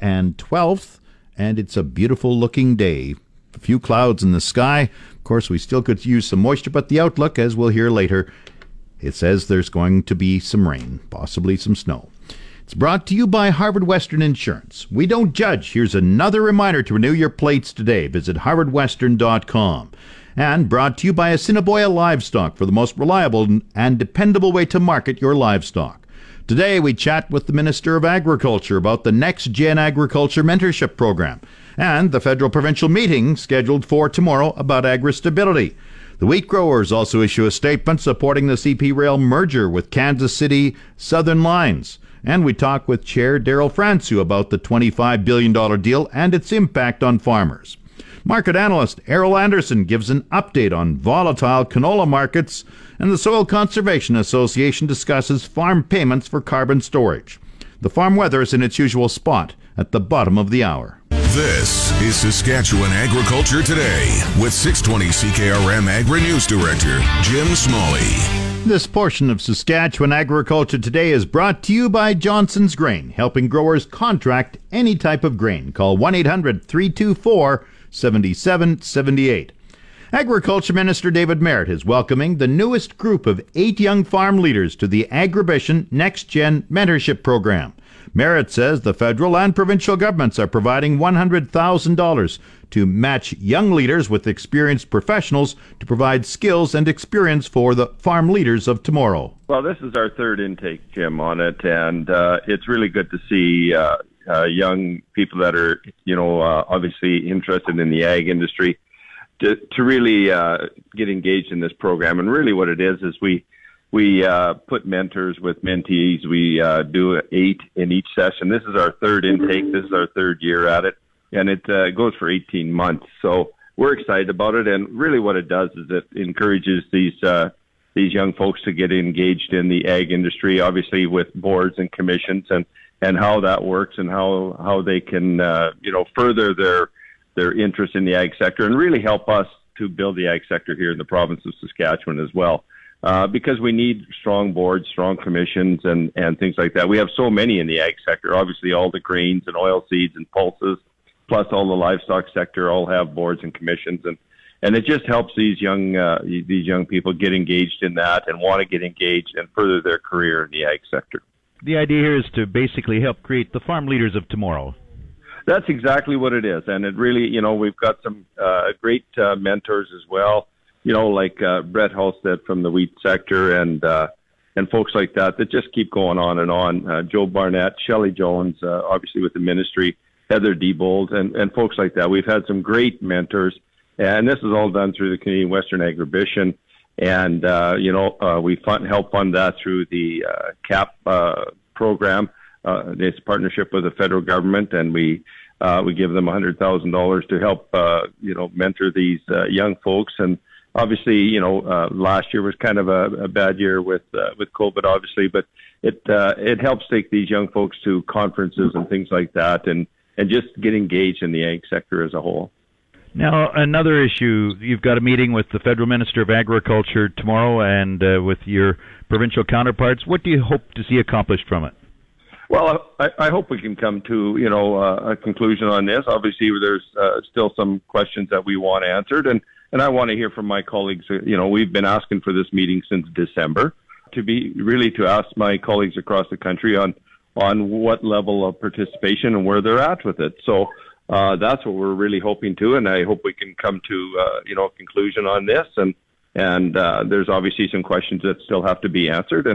And 12th, and it's a beautiful looking day. A few clouds in the sky. Of course, we still could use some moisture, but the outlook, as we'll hear later, it says there's going to be some rain, possibly some snow. It's brought to you by Harvard Western Insurance. We don't judge. Here's another reminder to renew your plates today. Visit HarvardWestern.com. And brought to you by Assiniboia Livestock for the most reliable and dependable way to market your livestock. Today, we chat with the Minister of Agriculture about the Next Gen Agriculture Mentorship Program and the federal-provincial meeting scheduled for tomorrow about agri-stability. The wheat growers also issue a statement supporting the CP Rail merger with Kansas City Southern Lines. And we talk with Chair Daryl Fransoo about the $25 billion deal and its impact on farmers. Market analyst Errol Anderson gives an update on volatile canola markets, and the Soil Conservation Association discusses farm payments for carbon storage. The farm weather is in its usual spot at the bottom of the hour. This is Saskatchewan Agriculture Today with 620 CKRM Agri-News Director Jim Smalley. This portion of Saskatchewan Agriculture Today is brought to you by Johnson's Grain, helping growers contract any type of grain. Call 1-800-324-7778. Agriculture Minister David Merritt is welcoming the newest group of 8 young farm leaders to the Agribition Next Gen Mentorship Program. Merritt says the federal and provincial governments are providing $100,000 to match young leaders with experienced professionals to provide skills and experience for the farm leaders of tomorrow. Well, this is our third intake, Jim, on it, and it's really good to see young people that are, obviously interested in the ag industry to really get engaged in this program. And really what it is we put mentors with mentees. We do 8 in each session. This is our third intake. This is our third year at it. And it goes for 18 months. So we're excited about it. And really what it does is it encourages these young folks to get engaged in the ag industry, obviously with boards and commissions and how that works and how they can, further their interest in the ag sector and really help us to build the ag sector here in the province of Saskatchewan as well. Because we need strong boards, strong commissions, and things like that. We have so many in the ag sector. Obviously, all the grains and oil seeds and pulses, plus all the livestock sector, all have boards and commissions, and it just helps these young people get engaged in that and want to get engaged and further their career in the ag sector. The idea here is to basically help create the farm leaders of tomorrow. That's exactly what it is, and it really, we've got some great mentors as well, like Brett Halstead from the wheat sector and folks like that just keep going on and on. Joe Barnett, Shelley Jones, obviously with the ministry, Heather Diebold, and folks like that. We've had some great mentors, and this is all done through the Canadian Western Agribition, and we help fund that through the CAP program. It's a partnership with the federal government, and we give them $100,000 to help mentor these young folks. And obviously, last year was kind of a bad year with COVID, obviously, but it helps take these young folks to conferences and things like that, and just get engaged in the ag sector as a whole. Now, another issue, you've got a meeting with the Federal Minister of Agriculture tomorrow and with your provincial counterparts. What do you hope to see accomplished from it? Well, I hope we can come to, a conclusion on this. Obviously, there's still some questions that we want answered, and I want to hear from my colleagues. We've been asking for this meeting since December to ask my colleagues across the country on on what level of participation and where they're at with it. So that's what we're really hoping to, and I hope we can come to a conclusion on this. And there's obviously some questions that still have to be answered,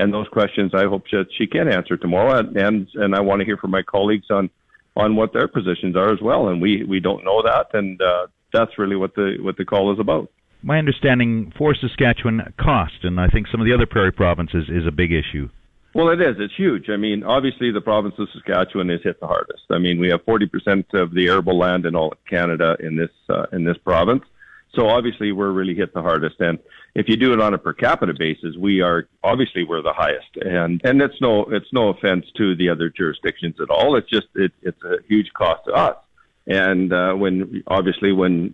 and those questions I hope that she can answer tomorrow. And I want to hear from my colleagues on what their positions are as well. And we don't know that, and that's really what the call is about. My understanding for Saskatchewan, cost, and I think some of the other prairie provinces, is a big issue. Well, it is. It's huge. I mean, obviously, the province of Saskatchewan is hit the hardest. I mean, we have 40% of the arable land in all of Canada in this province. So obviously, we're really hit the hardest. And if you do it on a per capita basis, we're the highest. And it's no offense to the other jurisdictions at all. It's just it's a huge cost to us. And when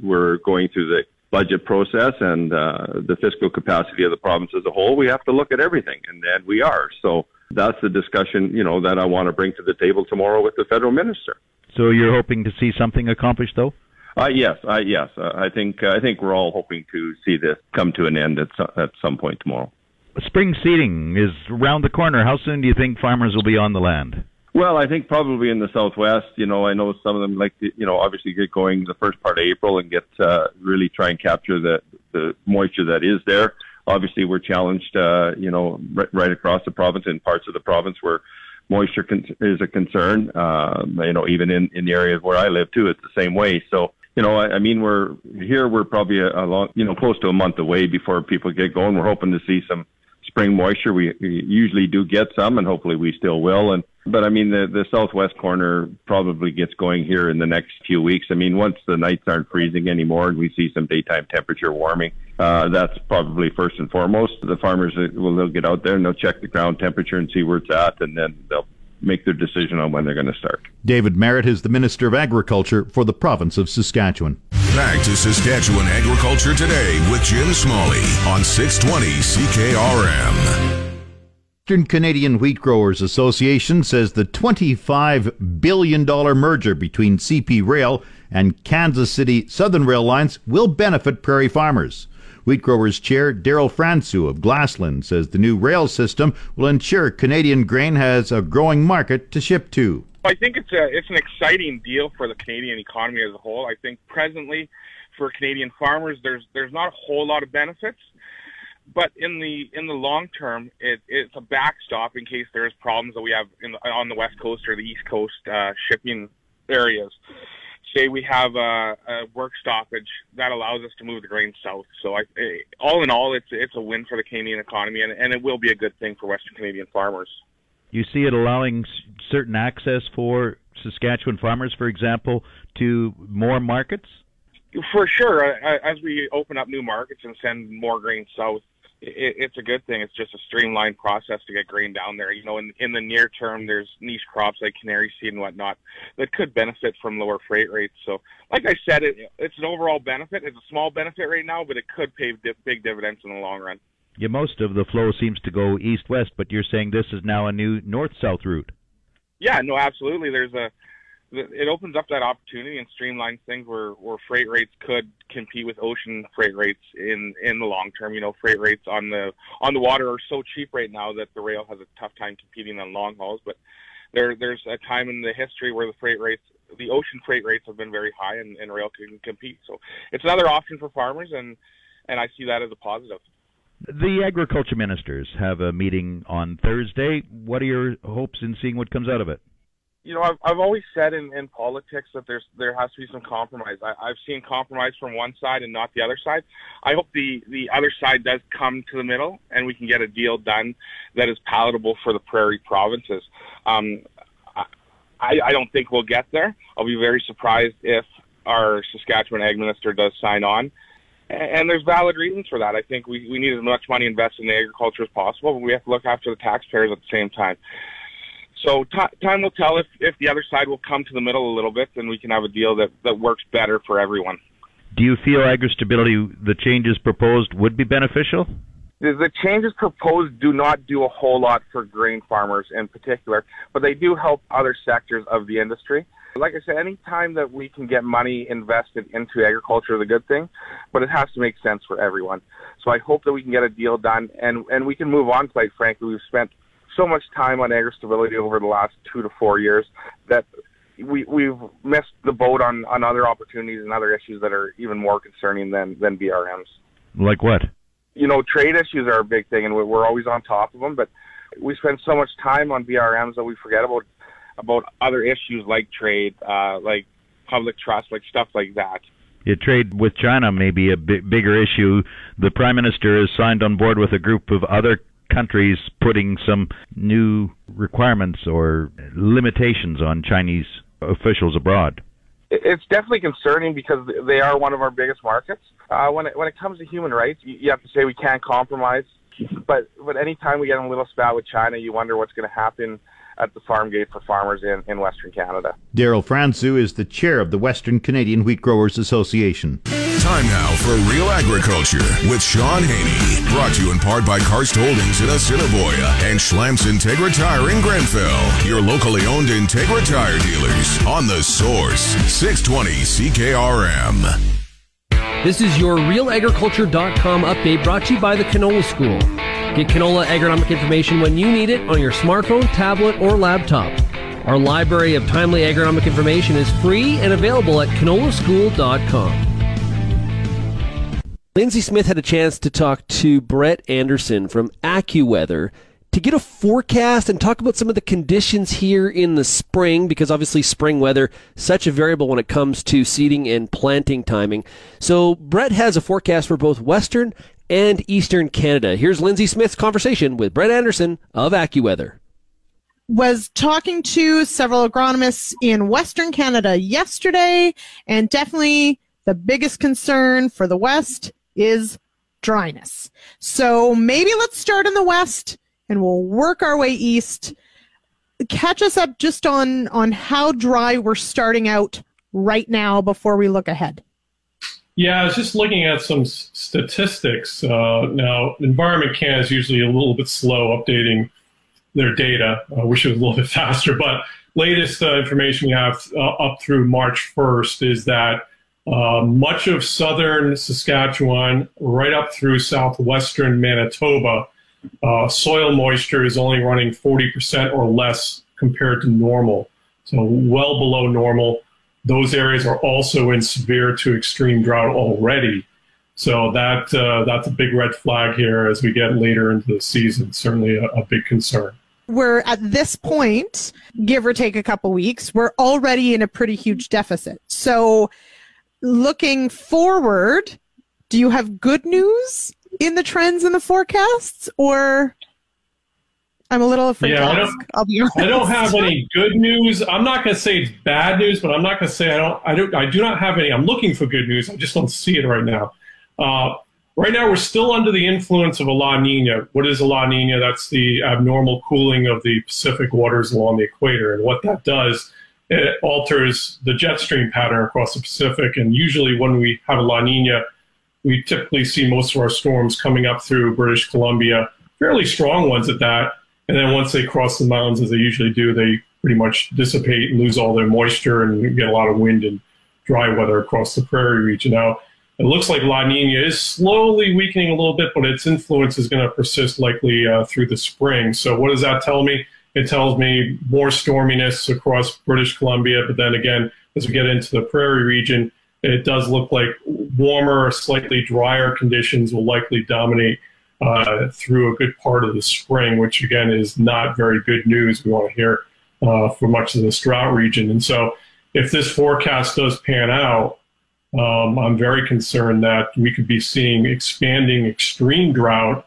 we're going through the budget process and the fiscal capacity of the province as a whole, we have to look at everything, and we are. So that's the discussion, that I want to bring to the table tomorrow with the federal minister. So you're hoping to see something accomplished, though? Yes. I think we're all hoping to see this come to an end at some point tomorrow. Spring seeding is around the corner. How soon do you think farmers will be on the land? Well, I think probably in the Southwest, I know some of them like to, obviously get going the first part of April and get really try and capture the moisture that is there. Obviously, we're challenged, right across the province in parts of the province where moisture is a concern. Even in the areas where I live, too, it's the same way. So, we're probably a long, close to a month away before people get going. We're hoping to see some spring moisture. We usually do get some, and hopefully we still will. But the southwest corner probably gets going here in the next few weeks. I mean, once the nights aren't freezing anymore and we see some daytime temperature warming, that's probably first and foremost. The farmers will get out there and they'll check the ground temperature and see where it's at, and then they'll make their decision on when they're going to start. David Merritt is the Minister of Agriculture for the province of Saskatchewan. Back to Saskatchewan Agriculture Today with Jim Smalley on 620 CKRM. Western Canadian Wheat Growers Association says the $25 billion merger between CP Rail and Kansas City Southern Rail Lines will benefit prairie farmers. Wheat Growers Chair Daryl Fransoo of Glaslyn says the new rail system will ensure Canadian grain has a growing market to ship to. I think it's an exciting deal for the Canadian economy as a whole. I think presently for Canadian farmers, there's not a whole lot of benefits. But in the long term, it's a backstop in case there's problems that we have on the West Coast or the East Coast shipping areas. Say we have a work stoppage that allows us to move the grain south. So all in all, it's a win for the Canadian economy, and it will be a good thing for Western Canadian farmers. You see it allowing certain access for Saskatchewan farmers, for example, to more markets? For sure. As we open up new markets and send more grain south, it's a good thing. It's just a streamlined process to get grain down there. In the near term, there's niche crops like canary seed and whatnot that could benefit from lower freight rates. So, like I said, it's an overall benefit. It's a small benefit right now, but it could pay big dividends in the long run. Yeah, most of the flow seems to go east-west, but you're saying this is now a new north-south route. Yeah, no, absolutely. It opens up that opportunity and streamlines things where freight rates could compete with ocean freight rates in the long term. Freight rates on the water are so cheap right now that the rail has a tough time competing on long hauls. But there's a time in the history where the ocean freight rates have been very high, and rail can compete. So it's another option for farmers, and I see that as a positive. The agriculture ministers have a meeting on Thursday. What are your hopes in seeing what comes out of it? I've always said in politics that there has to be some compromise. I've seen compromise from one side and not the other side. I hope the other side does come to the middle and we can get a deal done that is palatable for the prairie provinces. I don't think we'll get there. I'll be very surprised if our Saskatchewan Ag Minister does sign on. And there's valid reasons for that. I think we need as much money invested in agriculture as possible, but we have to look after the taxpayers at the same time. So time will tell if the other side will come to the middle a little bit, then we can have a deal that works better for everyone. Do you feel AgriStability, the changes proposed, would be beneficial? The changes proposed do not do a whole lot for grain farmers in particular, but they do help other sectors of the industry. Like I said, any time that we can get money invested into agriculture is a good thing, but it has to make sense for everyone. So I hope that we can get a deal done, and we can move on, quite frankly. We've spent so much time on agri-stability over the last 2 to 4 years that we've missed the boat on other opportunities and other issues that are even more concerning than BRMs. Like what? You know, trade issues are a big thing, and we're always on top of them, but we spend so much time on BRMs that we forget about other issues like trade, like public trust, like stuff like that. Yeah, trade with China may be a bigger issue. The Prime Minister has signed on board with a group of other countries putting some new requirements or limitations on Chinese officials abroad. It's definitely concerning because they are one of our biggest markets. When it comes to human rights, you have to say we can't compromise. But any time we get in a little spat with China, you wonder what's going to happen at the farm gate for farmers in Western Canada. Daryl Fransoo is the chair of the Western Canadian Wheat Growers Association. Time now for Real Agriculture with Sean Haney. Brought to you in part by Karst Holdings in Assiniboia and Schlamp's Integra Tire in Grenfell. Your locally owned Integra Tire dealers on The Source, 620 CKRM. This is your realagriculture.com update brought to you by the Canola School. Get canola agronomic information when you need it on your smartphone, tablet, or laptop. Our library of timely agronomic information is free and available at canolaschool.com. Lindsay Smith had a chance to talk to Brett Anderson from AccuWeather to get a forecast and talk about some of the conditions here in the spring, because obviously spring weather is such a variable when it comes to seeding and planting timing. So Brett has a forecast for both Western and Eastern Canada. Here's Lindsay Smith's conversation with Brett Anderson of AccuWeather. Was talking to several agronomists in Western Canada yesterday, and definitely the biggest concern for the West is dryness. So maybe let's start in the West, and we'll work our way east. Catch us up just on how dry we're starting out right now before we look ahead. Yeah, I was just looking at some statistics. Now, Environment Canada is usually a little bit slow updating their data. I wish it was a little bit faster, but latest information we have up through March 1st is that much of southern Saskatchewan, right up through southwestern Manitoba, soil moisture is only running 40% or less compared to normal, so well below normal. Those areas are also in severe to extreme drought already, so that's a big red flag here as we get later into the season. Certainly a big concern. We're at this point, give or take a couple weeks, we're already in a pretty huge deficit. So looking forward, do you have good news in the trends and the forecasts, or I'm a little afraid to ask. I'll be honest. I don't have any good news. I'm not going to say it's bad news, but I'm not going to say I do not have any. I'm looking for good news. I just don't see it right now. Right now, we're still under the influence of a La Nina. What is a La Nina? That's the abnormal cooling of the Pacific waters along the equator. And what that does, it alters the jet stream pattern across the Pacific. And usually when we have a La Nina, we typically see most of our storms coming up through British Columbia, fairly strong ones at that. And then once they cross the mountains, as they usually do, they pretty much dissipate and lose all their moisture and get a lot of wind and dry weather across the prairie region. Now, it looks like La Nina is slowly weakening a little bit, but its influence is going to persist likely through the spring. So what does that tell me? It tells me more storminess across British Columbia. But then again, as we get into the prairie region, it does look like warmer, slightly drier conditions will likely dominate through a good part of the spring, which, again, is not very good news we want to hear for much of this drought region. And so if this forecast does pan out, I'm very concerned that we could be seeing expanding extreme drought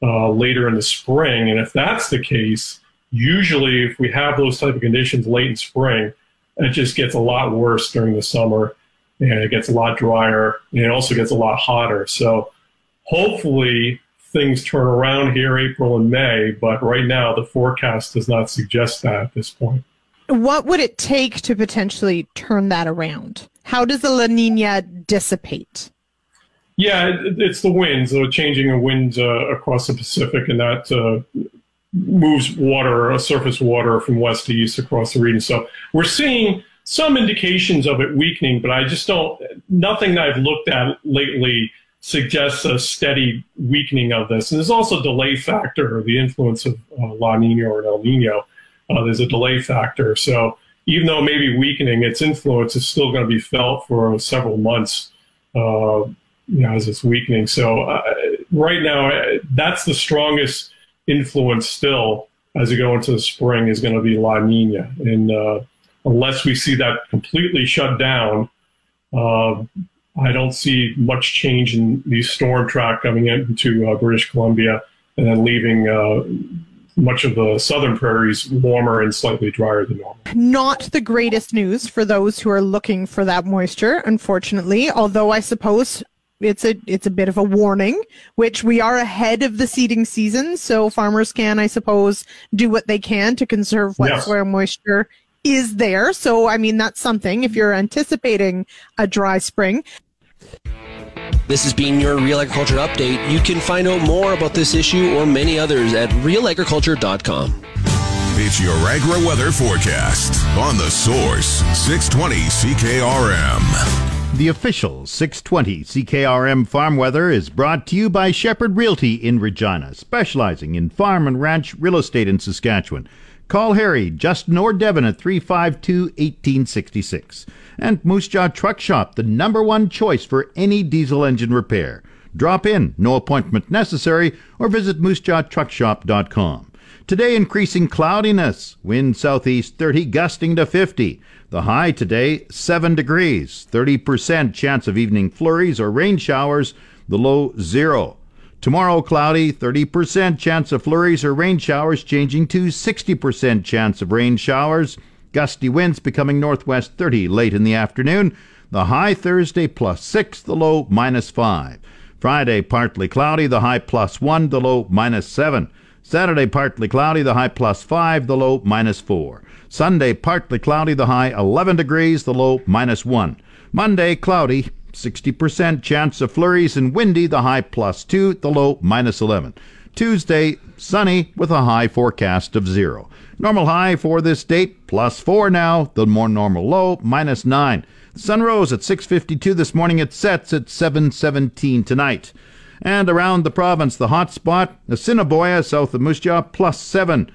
later in the spring. And if that's the case, usually if we have those type of conditions late in spring, it just gets a lot worse during the summer. And it gets a lot drier, and it also gets a lot hotter. So hopefully things turn around here April and May, but right now the forecast does not suggest that at this point. What would it take to potentially turn that around? How does the La Nina dissipate? Yeah, it's the winds, so changing of winds across the Pacific, and that moves water, surface water from west to east across the region. So we're seeing some indications of it weakening, but nothing that I've looked at lately suggests a steady weakening of this. And there's also a delay factor, or the influence of La Nina or El Nino. There's a delay factor. So even though maybe weakening, its influence is still going to be felt for several months as it's weakening. So right now, that's the strongest influence still as we go into the spring is going to be La Nina. And unless we see that completely shut down, I don't see much change in the storm track coming into British Columbia and then leaving much of the southern prairies warmer and slightly drier than normal. Not the greatest news for those who are looking for that moisture, unfortunately, although I suppose it's a bit of a warning, which we are ahead of the seeding season, so farmers can, I suppose, do what they can to conserve what soil moisture is there. So, I mean, that's something if you're anticipating a dry spring. This has been your Real Agriculture Update. You can find out more about this issue or many others at realagriculture.com. It's your Agri Weather Forecast on The Source, 620 CKRM. The official 620 CKRM farm weather is brought to you by Shepherd Realty in Regina, specializing in farm and ranch real estate in Saskatchewan. Call Harry, Justin, or Devin at 352-1866. And Moose Jaw Truck Shop, the #1 choice for any diesel engine repair. Drop in, no appointment necessary, or visit moosejawtruckshop.com. Today, increasing cloudiness, wind southeast 30, gusting to 50. The high today, 7 degrees, 30% chance of evening flurries or rain showers, the low 0. Tomorrow, cloudy, 30% chance of flurries or rain showers, changing to 60% chance of rain showers. Gusty winds becoming northwest 30 late in the afternoon. The high Thursday +6, the low -5. Friday, partly cloudy, the high +1, the low -7. Saturday, partly cloudy, the high +5, the low -4. Sunday, partly cloudy, the high 11 degrees, the low -1. Monday, cloudy, 60% chance of flurries and windy, the high +2, the low -11. Tuesday, sunny with a high forecast of 0. Normal high for this date, +4 now, the more normal low, -9. The sun rose at 6:52 this morning, it sets at 7:17 tonight. And around the province, the hot spot, Assiniboia, south of Moose Jaw, +7.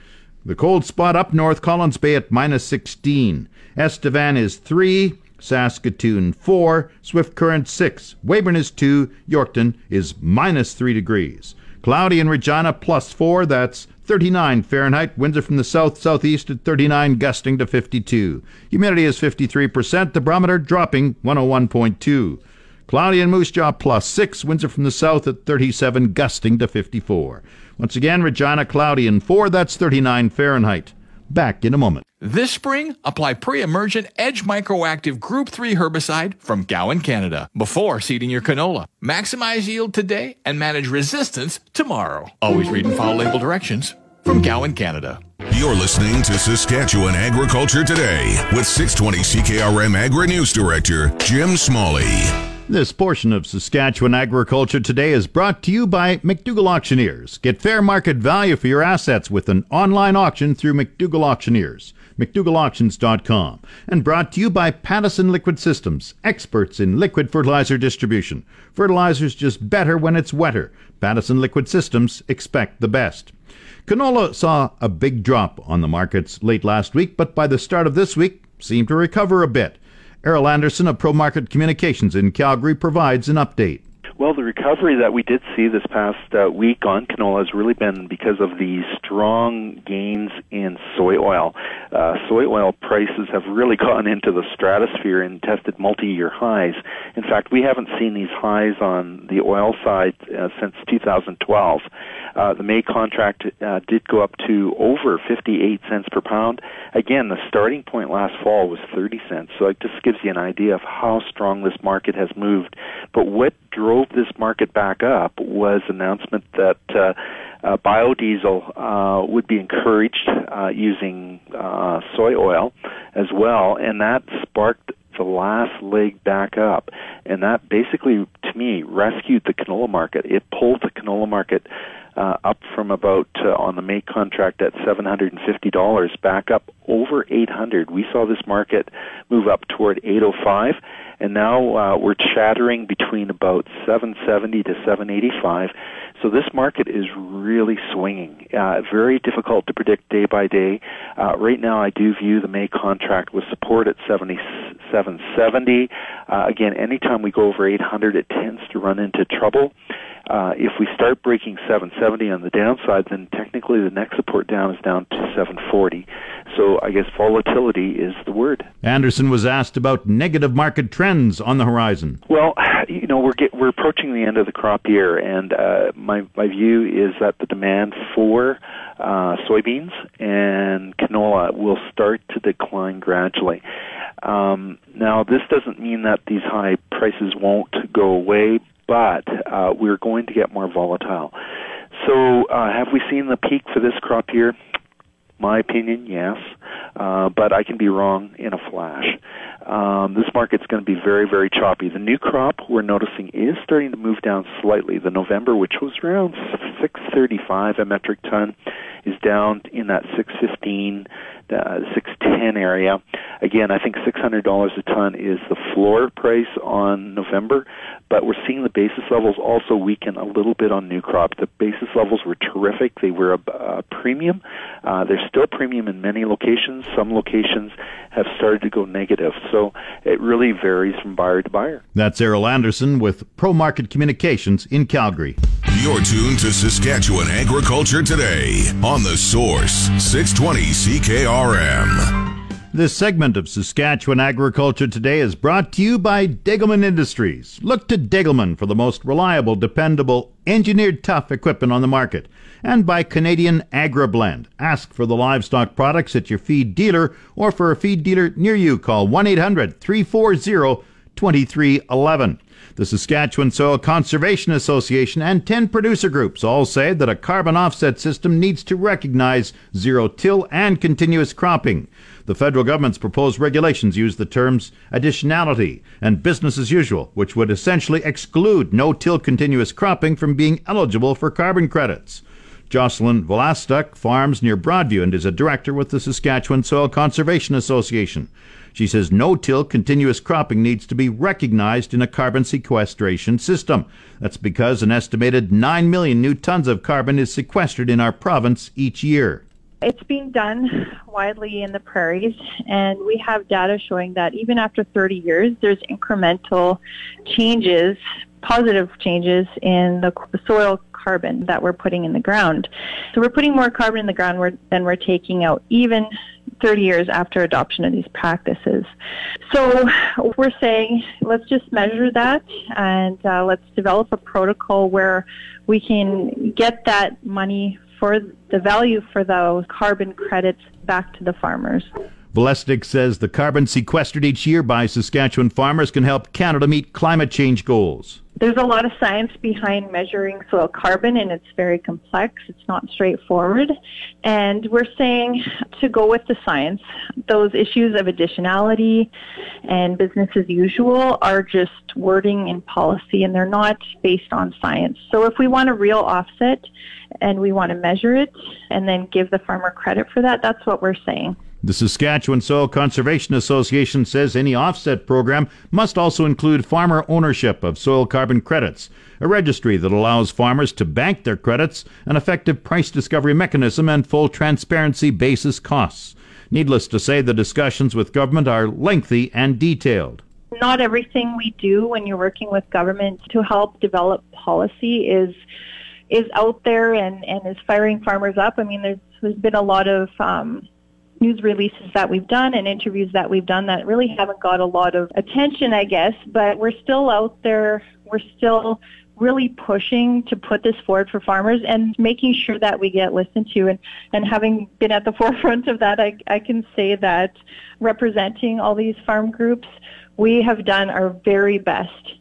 The cold spot up north, Collins Bay at -16. Estevan is 3. Saskatoon 4, Swift Current 6, Weyburn is 2, Yorkton is -3 degrees. Cloudy in Regina, +4, that's 39 Fahrenheit. Winds are from the south-southeast at 39, gusting to 52. Humidity is 53%, the barometer dropping 101.2. Cloudy in Moose Jaw, +6, winds are from the south at 37, gusting to 54. Once again, Regina, cloudy in 4, that's 39 Fahrenheit. Back in a moment. This spring, apply pre-emergent Edge Microactive Group 3 herbicide from Gowan Canada before seeding your canola. Maximize yield today and manage resistance tomorrow. Always read and follow label directions from Gowan Canada. You're listening to Saskatchewan Agriculture Today with 620 CKRM Agri-News Director Jim Smalley. This portion of Saskatchewan Agriculture Today is brought to you by MacDougall Auctioneers. Get fair market value for your assets with an online auction through MacDougall Auctioneers, MacDougallAuctions.com. And brought to you by Pattison Liquid Systems, experts in liquid fertilizer distribution. Fertilizer's just better when it's wetter. Pattison Liquid Systems, expect the best. Canola saw a big drop on the markets late last week, but by the start of this week, seemed to recover a bit. Errol Anderson of Pro Market Communications in Calgary provides an update. Well, the recovery that we did see this past week on canola has really been because of the strong gains in soy oil. Soy oil prices have really gone into the stratosphere and tested multi-year highs. In fact, we haven't seen these highs on the oil side since 2012. The May contract did go up to over 58 cents per pound. Again, the starting point last fall was 30 cents, so it just gives you an idea of how strong this market has moved. But what drove this market back up was announcement that biodiesel would be encouraged using soy oil as well, and that sparked the last leg back up, and that basically, to me, rescued the canola market. It pulled the canola market up from about, on the May contract at $750, back up over $800. We saw this market move up toward $805, and now we're chattering between about 770 to 785. So this market is really swinging. Very difficult to predict day by day. Right now, I do view the May contract with support at 7770. Again, anytime we go over 800, it tends to run into trouble. If we start breaking 770 on the downside, then technically the next support down is down to 740. So I guess volatility is the word. Anderson was asked about negative market trends on the horizon. Well, you know, we're approaching the end of the crop year, and my view is that the demand for soybeans and canola will start to decline gradually. Now, this doesn't mean that these high prices won't go away, but we're going to get more volatile. So have we seen the peak for this crop year? My opinion, yes, but I can be wrong in a flash. This market's going to be very, very choppy. The new crop we're noticing is starting to move down slightly. The November, which was around 635 a metric ton, is down in that 615, 610 area. Again, I think $600 a ton is the floor price on November, but we're seeing the basis levels also weaken a little bit on new crop. The basis levels were terrific. They were a premium. They're still premium in many locations. Some locations have started to go negative. So it really varies from buyer to buyer. That's Errol Anderson with Pro Market Communications in Calgary. You're tuned to Saskatchewan Agriculture Today on The Source, 620 CKRM. This segment of Saskatchewan Agriculture Today is brought to you by Degelman Industries. Look to Degelman for the most reliable, dependable, engineered tough equipment on the market. And by Canadian AgriBlend. Ask for the livestock products at your feed dealer or for a feed dealer near you. Call 1-800-340-2311. The Saskatchewan Soil Conservation Association and 10 producer groups all say that a carbon offset system needs to recognize zero-till and continuous cropping. The federal government's proposed regulations use the terms additionality and business as usual, which would essentially exclude no-till continuous cropping from being eligible for carbon credits. Jocelyn Velestuk farms near Broadview and is a director with the Saskatchewan Soil Conservation Association. She says no-till continuous cropping needs to be recognized in a carbon sequestration system. That's because an estimated 9 million new tons of carbon is sequestered in our province each year. It's being done widely in the prairies, and we have data showing that even after 30 years, there's incremental changes, positive changes in the soil carbon that we're putting in the ground. So we're putting more carbon in the ground than we're taking out, even 30 years after adoption of these practices. So we're saying, let's just measure that, and let's develop a protocol where we can get that money for the value for those carbon credits back to the farmers. Velestuk says the carbon sequestered each year by Saskatchewan farmers can help Canada meet climate change goals. There's a lot of science behind measuring soil carbon, and it's very complex. It's not straightforward. And we're saying to go with the science. Those issues of additionality and business as usual are just wording in policy, and they're not based on science. So if we want a real offset and we want to measure it and then give the farmer credit for that, that's what we're saying. The Saskatchewan Soil Conservation Association says any offset program must also include farmer ownership of soil carbon credits, a registry that allows farmers to bank their credits, an effective price discovery mechanism, and full transparency basis costs. Needless to say, the discussions with government are lengthy and detailed. Not everything we do when you're working with government to help develop policy is out there and is firing farmers up. I mean, there's been a lot of news releases that we've done and interviews that we've done that really haven't got a lot of attention, I guess, but we're still out there. We're still really pushing to put this forward for farmers and making sure that we get listened to. And having been at the forefront of that, I can say that representing all these farm groups, we have done our very best.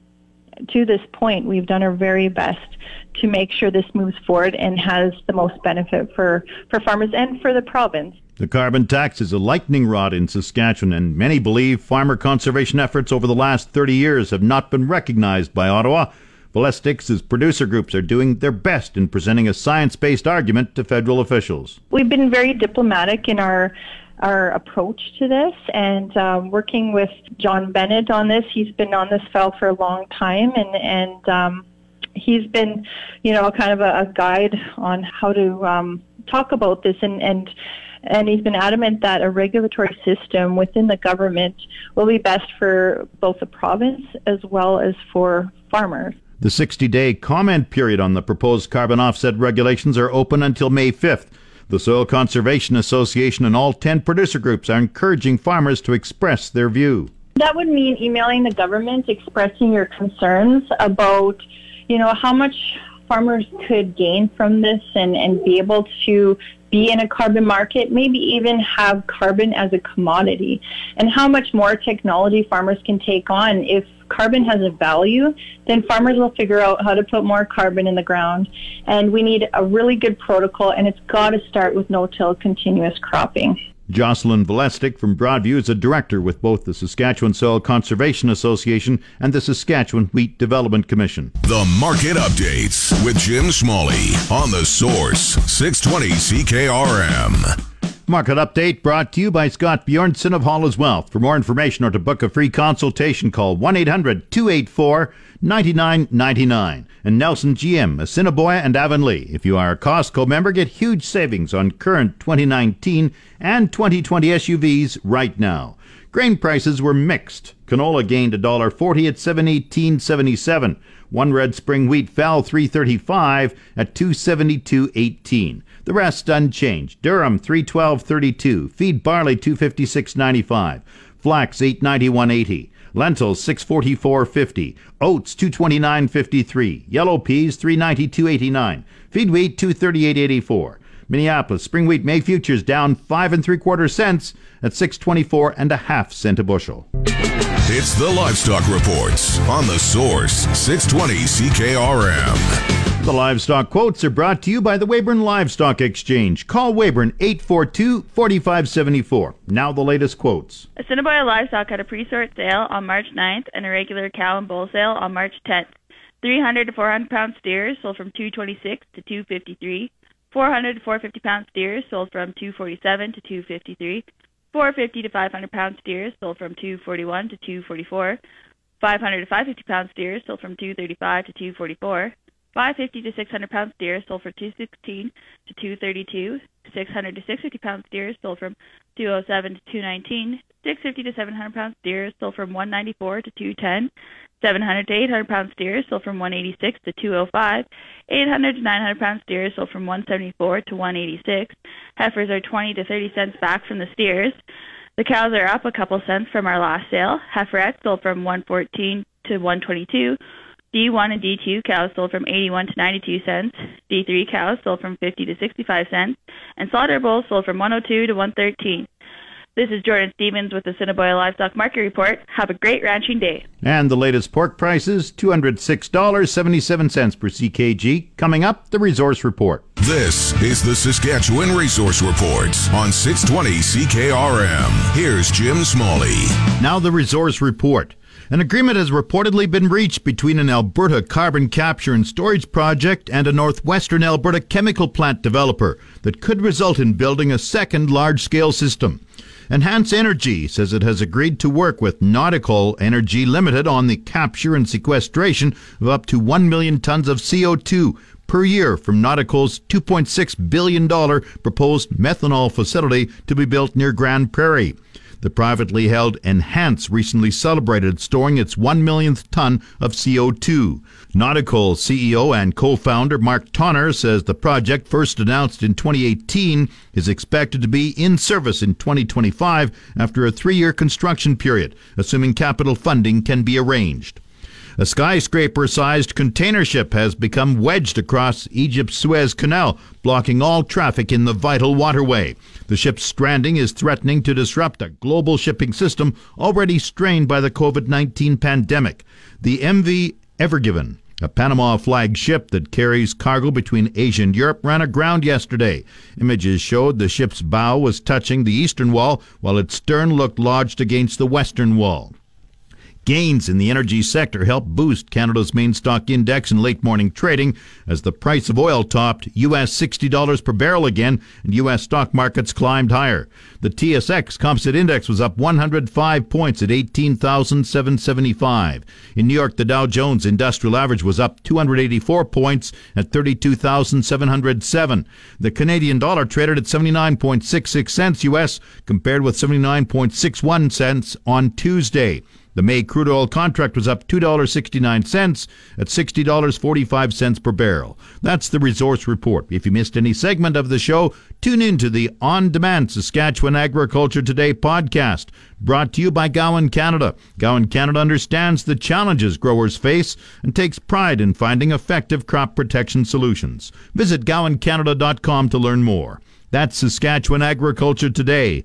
To this point, we've done our very best to make sure this moves forward and has the most benefit for farmers and for the province. The carbon tax is a lightning rod in Saskatchewan, and many believe farmer conservation efforts over the last 30 years have not been recognized by Ottawa. Velestuk says producer groups are doing their best in presenting a science-based argument to federal officials. We've been very diplomatic in our our approach to this, and working with John Bennett on this. He's been on this fell for a long time, and he's been, kind of a guide on how to talk about this, and he's been adamant that a regulatory system within the government will be best for both the province as well as for farmers. The 60-day comment period on the proposed carbon offset regulations are open until May 5th. The Soil Conservation Association and all 10 producer groups are encouraging farmers to express their view. That would mean emailing the government, expressing your concerns about, how much farmers could gain from this and be able to be in a carbon market, maybe even have carbon as a commodity, and how much more technology farmers can take on. If carbon has a value, then farmers will figure out how to put more carbon in the ground. And we need a really good protocol, and it's got to start with no-till continuous cropping. Jocelyn Velestuk from Broadview is a director with both the Saskatchewan Soil Conservation Association and the Saskatchewan Wheat Development Commission. The Market Updates with Jim Smalley on The Source, 620 CKRM. Market Update brought to you by Scott Bjornson of Hollis Wealth. For more information or to book a free consultation, call 1-800-284-9999. And Nelson GM, Assiniboia and Avonlea. If you are a Costco member, get huge savings on current 2019 and 2020 SUVs right now. Grain prices were mixed. Canola gained $1.40 at $7.18.77. One red spring wheat fell $3.35 at $2.72.18. The rest unchanged. Durum $3.12.32. Feed barley $2.56.95. Flax $8.91.80. Lentils $6.44.50. Oats $2.29.53. Yellow peas $3.92.89. Feed wheat $2.38.84. Minneapolis spring wheat May futures down 5 3/4 cents at $6.24 1/2 cents a bushel. It's the Livestock Reports on The Source, 620 CKRM. The livestock quotes are brought to you by the Weyburn Livestock Exchange. Call Weyburn 842-4574. Now the latest quotes. Assiniboia Livestock had a pre-sort sale on March 9th and a regular cow and bull sale on March 10th. 300 to 400-pound steers sold from $226 to $253. 400 to 450-pound steers sold from $247 to $253. 450 to 500-pound steers sold from $241 to $244. 500 to 550-pound steers sold from $235 to $244. 550 to 600-pound steers sold from $216 to $232. 600 to 650-pound steers sold from $207 to $219. 650 to 700-pound steers sold from $194 to $210. 700 to 800-pound steers sold from $186 to $205. 800 to 900-pound steers sold from $174 to $186. Heifers are 20 to 30 cents back from the steers. The cows are up a couple cents from our last sale. Heiferettes sold from $114 to $122. D1 and D2 cows sold from 81 to 92 cents. D3 cows sold from 50 to 65 cents. And slaughter bulls sold from 102 to 113. This is Jordan Stevens with the Assiniboia Livestock Market Report. Have a great ranching day. And the latest pork prices, $206.77 per CKG. Coming up, the Resource Report. This is the Saskatchewan Resource Report on 620 CKRM. Here's Jim Smalley. Now the Resource Report. An agreement has reportedly been reached between an Alberta carbon capture and storage project and a northwestern Alberta chemical plant developer that could result in building a second large-scale system. Enhance Energy says it has agreed to work with Nautical Energy Limited on the capture and sequestration of up to 1 million tons of CO2 per year from Nautical's $2.6 billion proposed methanol facility to be built near Grand Prairie. The privately held Enhance recently celebrated storing its 1 millionth ton of CO2. Nautical CEO and co-founder Mark Tonner says the project, first announced in 2018, is expected to be in service in 2025 after a 3-year construction period, assuming capital funding can be arranged. A skyscraper-sized container ship has become wedged across Egypt's Suez Canal, blocking all traffic in the vital waterway. The ship's stranding is threatening to disrupt a global shipping system already strained by the COVID-19 pandemic. The MV Evergiven, a Panama-flagged ship that carries cargo between Asia and Europe, ran aground yesterday. Images showed the ship's bow was touching the eastern wall, while its stern looked lodged against the western wall. Gains in the energy sector helped boost Canada's main stock index in late morning trading as the price of oil topped U.S. $60 per barrel again and U.S. stock markets climbed higher. The TSX Composite Index was up 105 points at 18,775. In New York, the Dow Jones Industrial Average was up 284 points at 32,707. The Canadian dollar traded at 79.66 cents U.S. compared with 79.61 cents on Tuesday. The May crude oil contract was up $2.69 at $60.45 per barrel. That's the Resource Report. If you missed any segment of the show, tune in to the on-demand Saskatchewan Agriculture Today podcast, brought to you by Gowan Canada. Gowan Canada understands the challenges growers face and takes pride in finding effective crop protection solutions. Visit GowanCanada.com to learn more. That's Saskatchewan Agriculture Today.